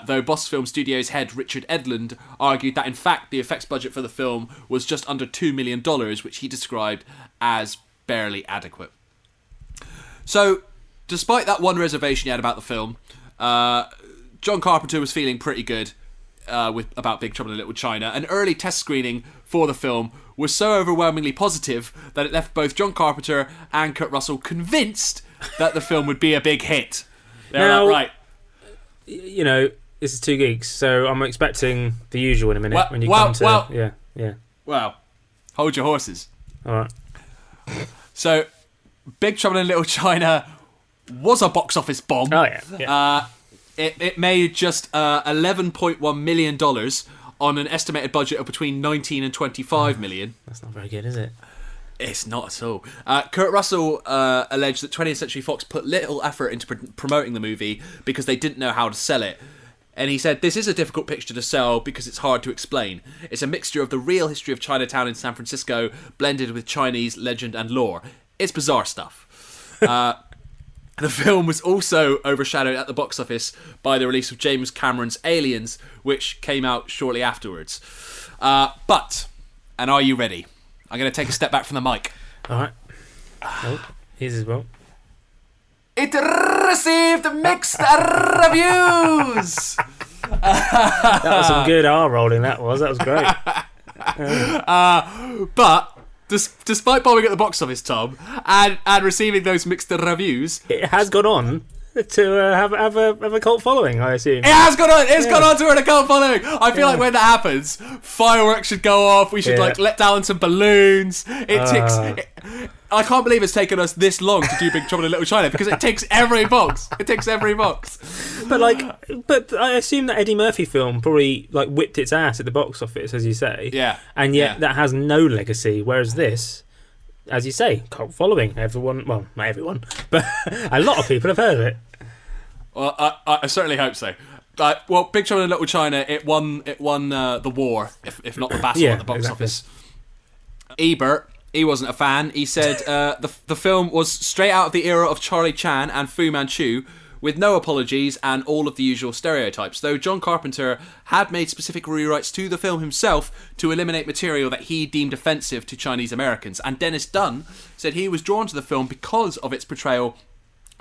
though Boss Film Studios head Richard Edlund argued that, in fact, the effects budget for the film was just under $2 million, which he described as barely adequate. So, despite that one reservation he had about the film, John Carpenter was feeling pretty good about Big Trouble in Little China. An early test screening for the film was so overwhelmingly positive that it left both John Carpenter and Kurt Russell convinced that the film would be a big hit. Right. You know, this is Two Geeks, so I'm expecting the usual in a minute Well, hold your horses. All right. So, Big Trouble in Little China was a box office bomb. Oh, yeah. It made just $11.1 million on an estimated budget of between 19 and 25 million. That's not very good, is it? It's not at all. Kurt Russell alleged that 20th Century Fox put little effort into promoting the movie because they didn't know how to sell it. And he said, "This is a difficult picture to sell because it's hard to explain. It's a mixture of the real history of Chinatown in San Francisco blended with Chinese legend and lore. It's bizarre stuff." The film was also overshadowed at the box office by the release of James Cameron's Aliens, which came out shortly afterwards. But are you ready? I'm going to take a step back from the mic. All right. Oh, here's as well. It received mixed reviews. That was some good R rolling. That was great. Despite bombing at the box office, Tom, and receiving those mixed reviews, it has gone on to have a cult following, I assume. It has gone on. It's gone on to a cult following. I feel like when that happens, fireworks should go off. We should let down some balloons. It ticks. It, I can't believe it's taken us this long to do Big Trouble in Little China, because it ticks every box. It ticks every box. But like, but I assume that Eddie Murphy film probably like whipped its ass at the box office, as you say. Yeah. And yet that has no legacy, whereas this, as you say, cult following. Everyone, well, not everyone, but a lot of people have heard of it. Well, I certainly hope so. Well, Big Trouble in Little China, it won the war, if not the battle, at the box office. Ebert, he wasn't a fan. He said the film was straight out of the era of Charlie Chan and Fu Manchu, with no apologies and all of the usual stereotypes, though John Carpenter had made specific rewrites to the film himself to eliminate material that he deemed offensive to Chinese Americans. And Dennis Dun said he was drawn to the film because of its portrayal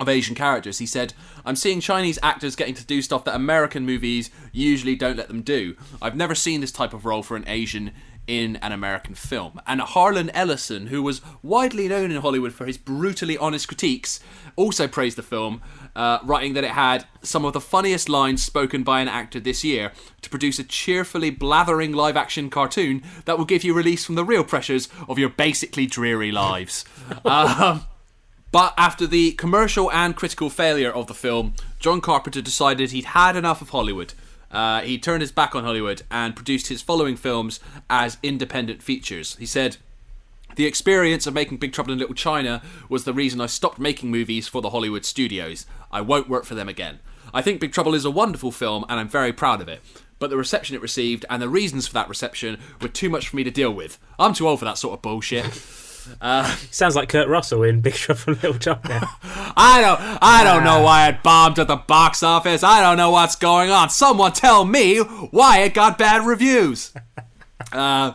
of Asian characters. He said, "I'm seeing Chinese actors getting to do stuff that American movies usually don't let them do. I've never seen this type of role for an Asian in an American film." And Harlan Ellison, who was widely known in Hollywood for his brutally honest critiques, also praised the film, writing that it had some of the funniest lines spoken by an actor this year to produce a cheerfully blathering live-action cartoon that will give you release from the real pressures of your basically dreary lives. But after the commercial and critical failure of the film, John Carpenter decided he'd had enough of Hollywood. He turned his back on Hollywood and produced his following films as independent features. He said, "The experience of making Big Trouble in Little China was the reason I stopped making movies for the Hollywood studios. I won't work for them again. I think Big Trouble is a wonderful film and I'm very proud of it. But the reception it received and the reasons for that reception were too much for me to deal with. I'm too old for that sort of bullshit." Sounds like Kurt Russell in Big Trouble in Little China. I don't know why it bombed at the box office. I don't know what's going on. Someone tell me why it got bad reviews. The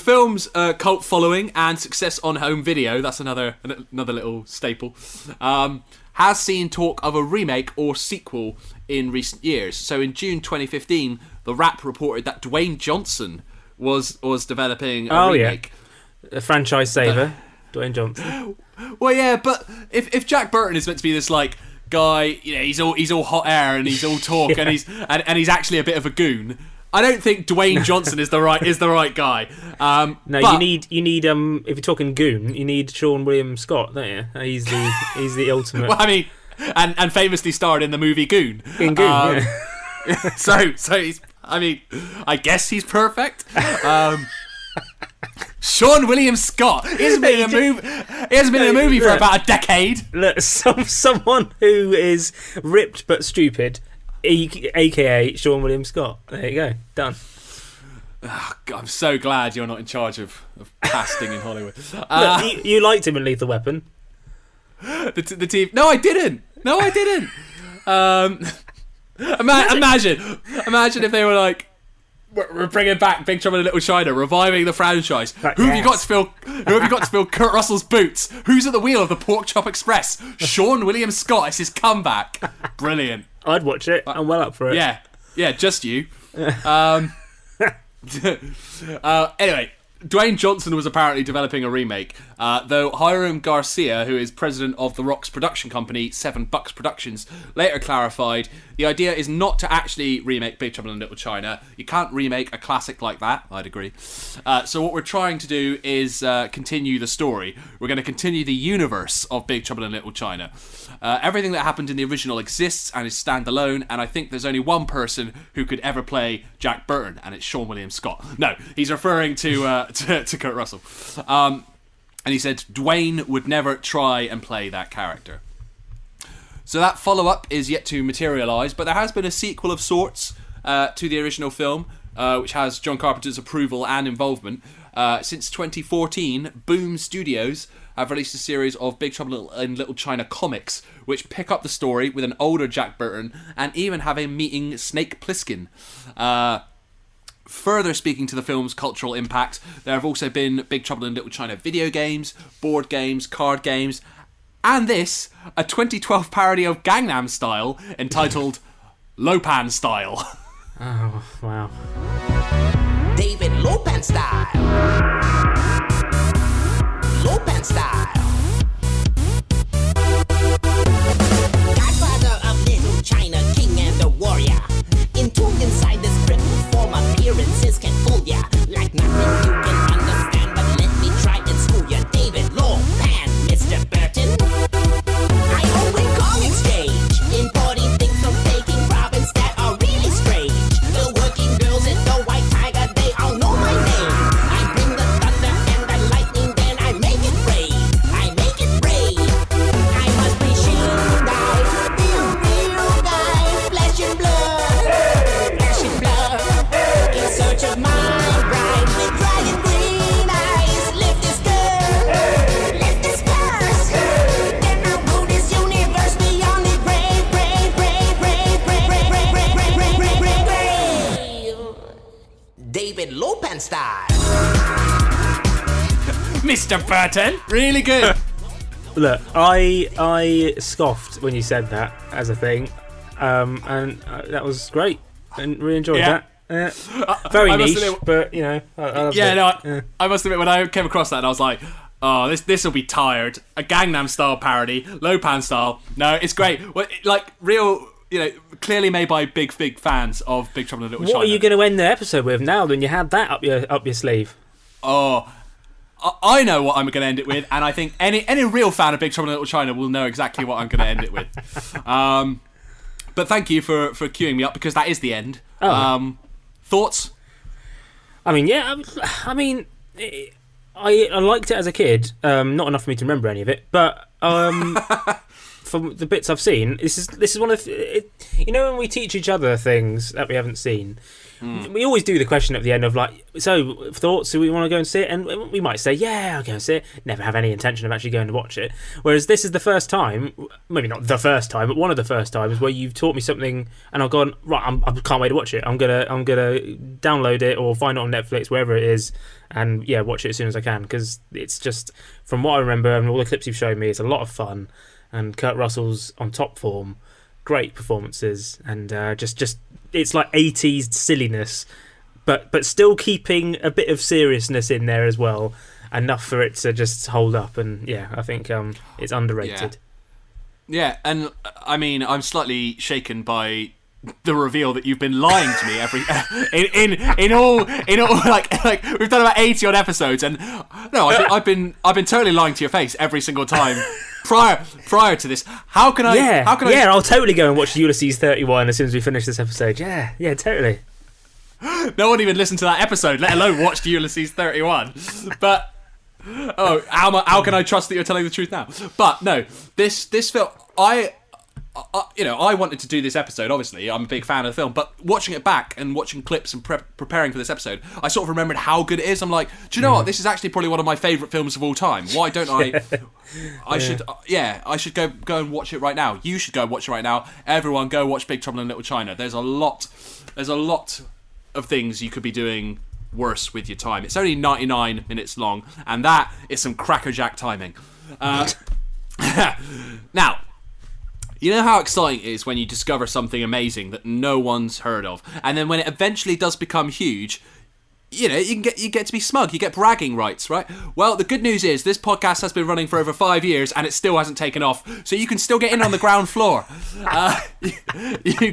film's cult following and success on home video, that's another little staple, has seen talk of a remake or sequel in recent years. So in June 2015, The Wrap reported that Dwayne Johnson was developing a remake. Yeah. A franchise saver, Dwayne Johnson. Well, yeah, but if Jack Burton is meant to be this like guy, you know, he's all hot air and he's all talk and he's actually a bit of a goon, I don't think Dwayne Johnson is the right guy. You need if you're talking goon, you need Sean William Scott, don't you? He's the ultimate. Well, I mean, and famously starred in the movie Goon. In Goon, yeah. So he's. I mean, I guess he's perfect. Sean William Scott. He hasn't been in a movie for about a decade. Look, someone who is ripped but stupid, a.k.a. Sean William Scott. There you go. Done. Oh, God, I'm so glad you're not in charge of casting in Hollywood. Look, you liked him in Lethal Weapon. The TV... No, I didn't. Imagine if they were like, we're bringing back Big Trouble in Little China, reviving the franchise. But who have you got to fill Kurt Russell's boots? Who's at the wheel of the Pork Chop Express? Sean William Scott is his comeback. Brilliant. I'd watch it. I'm well up for it. Yeah, just you. Anyway, Dwayne Johnson was apparently developing a remake, though Hiram Garcia, who is president of The Rock's production company, Seven Bucks Productions, later clarified, the idea is not to actually remake Big Trouble in Little China. You can't remake a classic like that, I'd agree. So what we're trying to do is continue the story. We're going to continue the universe of Big Trouble in Little China. Everything that happened in the original exists and is standalone, and I think there's only one person who could ever play Jack Burton, and it's Sean William Scott. No, he's referring to Kurt Russell. And he said Dwayne would never try and play that character. So that follow-up is yet to materialise, but there has been a sequel of sorts to the original film, which has John Carpenter's approval and involvement. Since 2014, Boom Studios have released a series of Big Trouble in Little China comics, which pick up the story with an older Jack Burton and even have him meeting Snake Plissken. Further speaking to the film's cultural impact, there have also been Big Trouble in Little China video games, board games, card games, and this, a 2012 parody of Gangnam Style entitled Lo Pan Style. Oh, wow. David Lo Pan Style. Lo Pan Style. Godfather of Little China, king and the warrior. Entombed inside this brittle form, appearances can fool ya. Like nothing you can understand, but let me try Mr. Burton. Really good. Look, I scoffed when you said that as a thing, and that was great, and really enjoyed that. Very niche, but you know, I must admit, when I came across that, I was like, oh, this will be tired. A Gangnam Style parody, Lo Pan style. No, it's great. Well, like real, you know, clearly made by big fans of Big Trouble in Little China. What are you going to end the episode with now? When you had that up your sleeve. Oh, I know what I'm going to end it with, and I think any real fan of Big Trouble in Little China will know exactly what I'm going to end it with. But thank you for queuing me up, because that is the end. Oh. Thoughts? I mean, I liked it as a kid. Not enough for me to remember any of it, but from the bits I've seen, this is one of you know, when we teach each other things that we haven't seen. Mm. We always do the question at the end of like, so thoughts, do we want to go and see it? And we might say, yeah, I'll go and see it. Never have any intention of actually going to watch it. Whereas this is the first time, maybe not the first time, but one of the first times where you've taught me something and I've gone, right, I can't wait to watch it. I'm gonna download it or find it on Netflix, wherever it is, and yeah, watch it as soon as I can, because it's just, from what I remember and all the clips you've shown me, it's a lot of fun, and Kurt Russell's on top form. Great performances, and just it's like 80s silliness, but still keeping a bit of seriousness in there as well, enough for it to just hold up. And yeah, I think it's underrated. Yeah, and I mean, I'm slightly shaken by the reveal that you've been lying to me every in all like we've done about 80 odd episodes, and no, I've been totally lying to your face every single time. Prior to this, how can I? Yeah, how can I? Yeah, I'll totally go and watch Ulysses 31 as soon as we finish this episode. Yeah, totally. No one even listened to that episode, let alone watched Ulysses 31. But oh, how can I trust that you're telling the truth now? But no, this film, I wanted to do this episode. Obviously, I'm a big fan of the film, but watching it back and watching clips and preparing for this episode, I sort of remembered how good it is. I'm like, do you know what? This is actually probably one of my favourite films of all time. Why don't I? I should go and watch it right now. You should go watch it right now. Everyone, go watch Big Trouble in Little China. There's a lot of things you could be doing worse with your time. It's only 99 minutes long, and that is some crackerjack timing. Now. You know how exciting it is when you discover something amazing that no one's heard of, and then when it eventually does become huge, you know, you get to be smug, you get bragging rights, right? Well, the good news is this podcast has been running for over 5 years and it still hasn't taken off, so you can still get in on the ground floor. You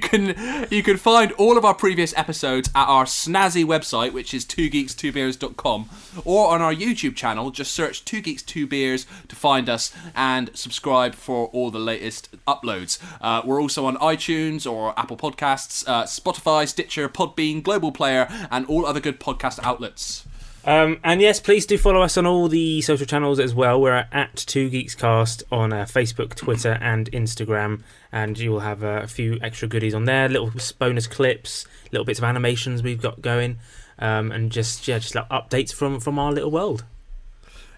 can find all of our previous episodes at our snazzy website, which is twogeeks2beers.com, or on our YouTube channel. Just search Two Geeks Two Beers to find us and subscribe for all the latest uploads. We're also on iTunes or Apple Podcasts, Spotify, Stitcher, Podbean, Global Player, and all other good podcast outlets. And yes, please do follow us on all the social channels as well. We're at Two Geeks Cast on Facebook, Twitter, and Instagram, and you will have a few extra goodies on there, little bonus clips, little bits of animations we've got going, and just like updates from our little world.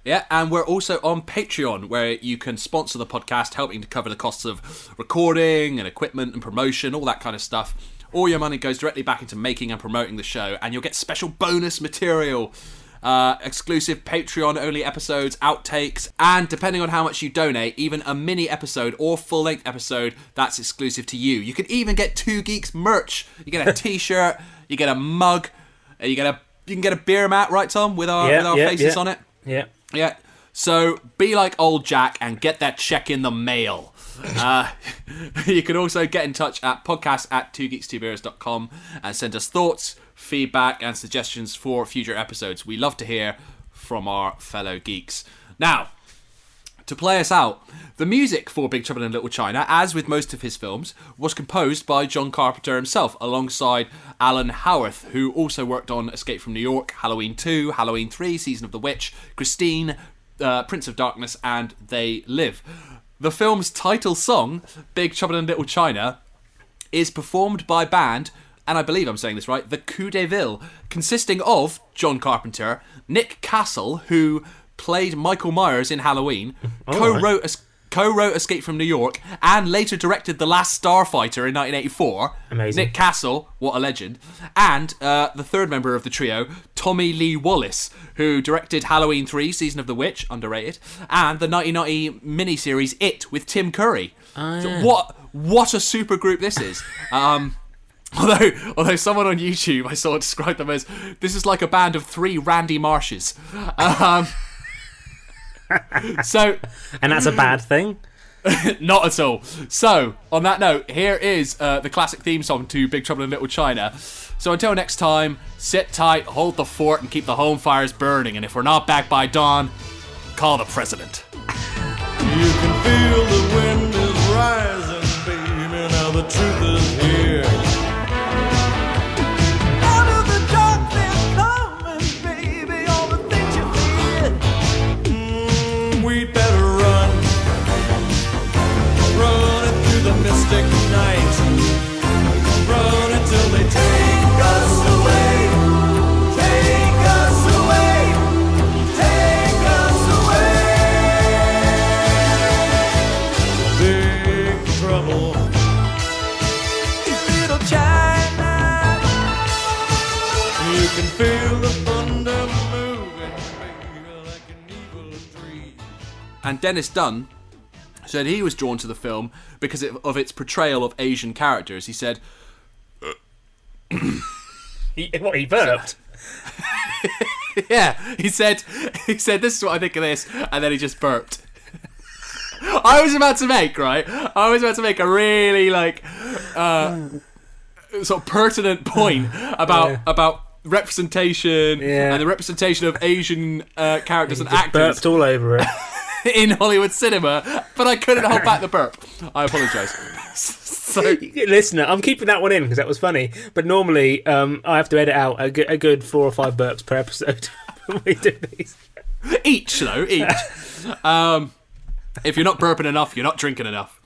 Yeah, and we're also on Patreon, where you can sponsor the podcast, helping to cover the costs of recording and equipment and promotion, all that kind of stuff. All your money goes directly back into making and promoting the show, and you'll get special bonus material, exclusive Patreon-only episodes, outtakes, and depending on how much you donate, even a mini episode or full-length episode that's exclusive to you. You can even get Two Geeks merch. You get a T-shirt, you get a mug, you can get a beer mat, right, Tom, with our faces on it. Yeah. So be like old Jack and get that check in the mail. You can also get in touch at podcast@twogeeks2beers.com and send us thoughts, feedback, and suggestions for future episodes. We love to hear from our fellow geeks. Now, to play us out, the music for Big Trouble in Little China, as with most of his films, was composed by John Carpenter himself, alongside Alan Howarth, who also worked on Escape from New York, Halloween 2, Halloween 3, Season of the Witch, Christine, Prince of Darkness, and They Live. The film's title song, Big Trouble in Little China, is performed by band, and I believe I'm saying this right, the Coup de Ville, consisting of John Carpenter, Nick Castle, who played Michael Myers in Halloween, co-wrote co-wrote Escape from New York, and later directed The Last Starfighter in 1984. Amazing. Nick Castle, what a legend. And the third member of the trio, Tommy Lee Wallace, who directed Halloween 3, Season of the Witch, underrated, and the 1990 miniseries It with Tim Curry. Oh, yeah. So what a super group this is. Although someone on YouTube I saw described them as, this is like a band of three Randy Marshes. And that's a bad thing? Not at all. So, on that note, here is the classic theme song to Big Trouble in Little China. So until next time, sit tight, hold the fort, and keep the home fires burning. And if we're not back by dawn, call the president. You can feel the wind is rising, baby. Now the truth is here. Night. Run until they take us away. Take us away. Take us away. Big trouble in Little China. You can feel the thunder moving, baby, like an evil dream. And Dennis Dun said he was drawn to the film because of its portrayal of Asian characters. He said... he burped? Yeah, he said, this is what I think of this, and then he just burped. I was about to make a really, sort of pertinent point about representation and the representation of Asian characters and actors. Burped all over it. In Hollywood cinema, but I couldn't hold back the burp. I apologise. So, listener, I'm keeping that one in because that was funny. But normally, I have to edit out a good 4 or 5 burps per episode when we do these. Each. If you're not burping enough, you're not drinking enough.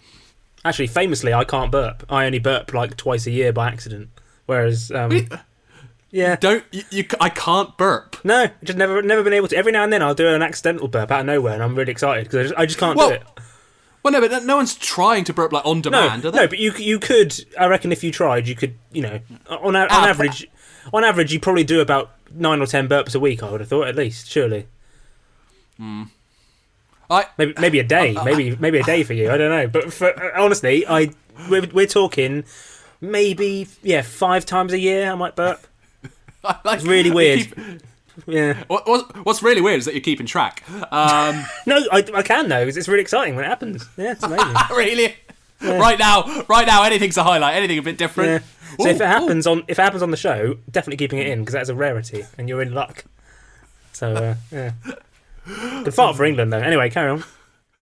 Actually, famously, I can't burp. I only burp like twice a year by accident. Whereas, I can't burp. No, just never been able to. Every now and then I'll do an accidental burp out of nowhere, and I'm really excited because I just can't do it. Well, no, but no one's trying to burp like on demand, are they? No, but you could. I reckon if you tried, you could. You know, on average, you probably do about 9 or 10 burps a week. I would have thought, at least, surely. Maybe a day, maybe a day for you. I don't know, but honestly, we're talking maybe 5 times a year I might burp. It's really weird. What's really weird is that you're keeping track. No, I can though, because it's really exciting when it happens. Yeah, it's amazing. Really? Yeah. Right now, anything's a highlight. Anything a bit different. Yeah. So if it happens on the show, definitely keeping it in because that's a rarity, and you're in luck. So yeah. Good fart for England though. Anyway, carry on.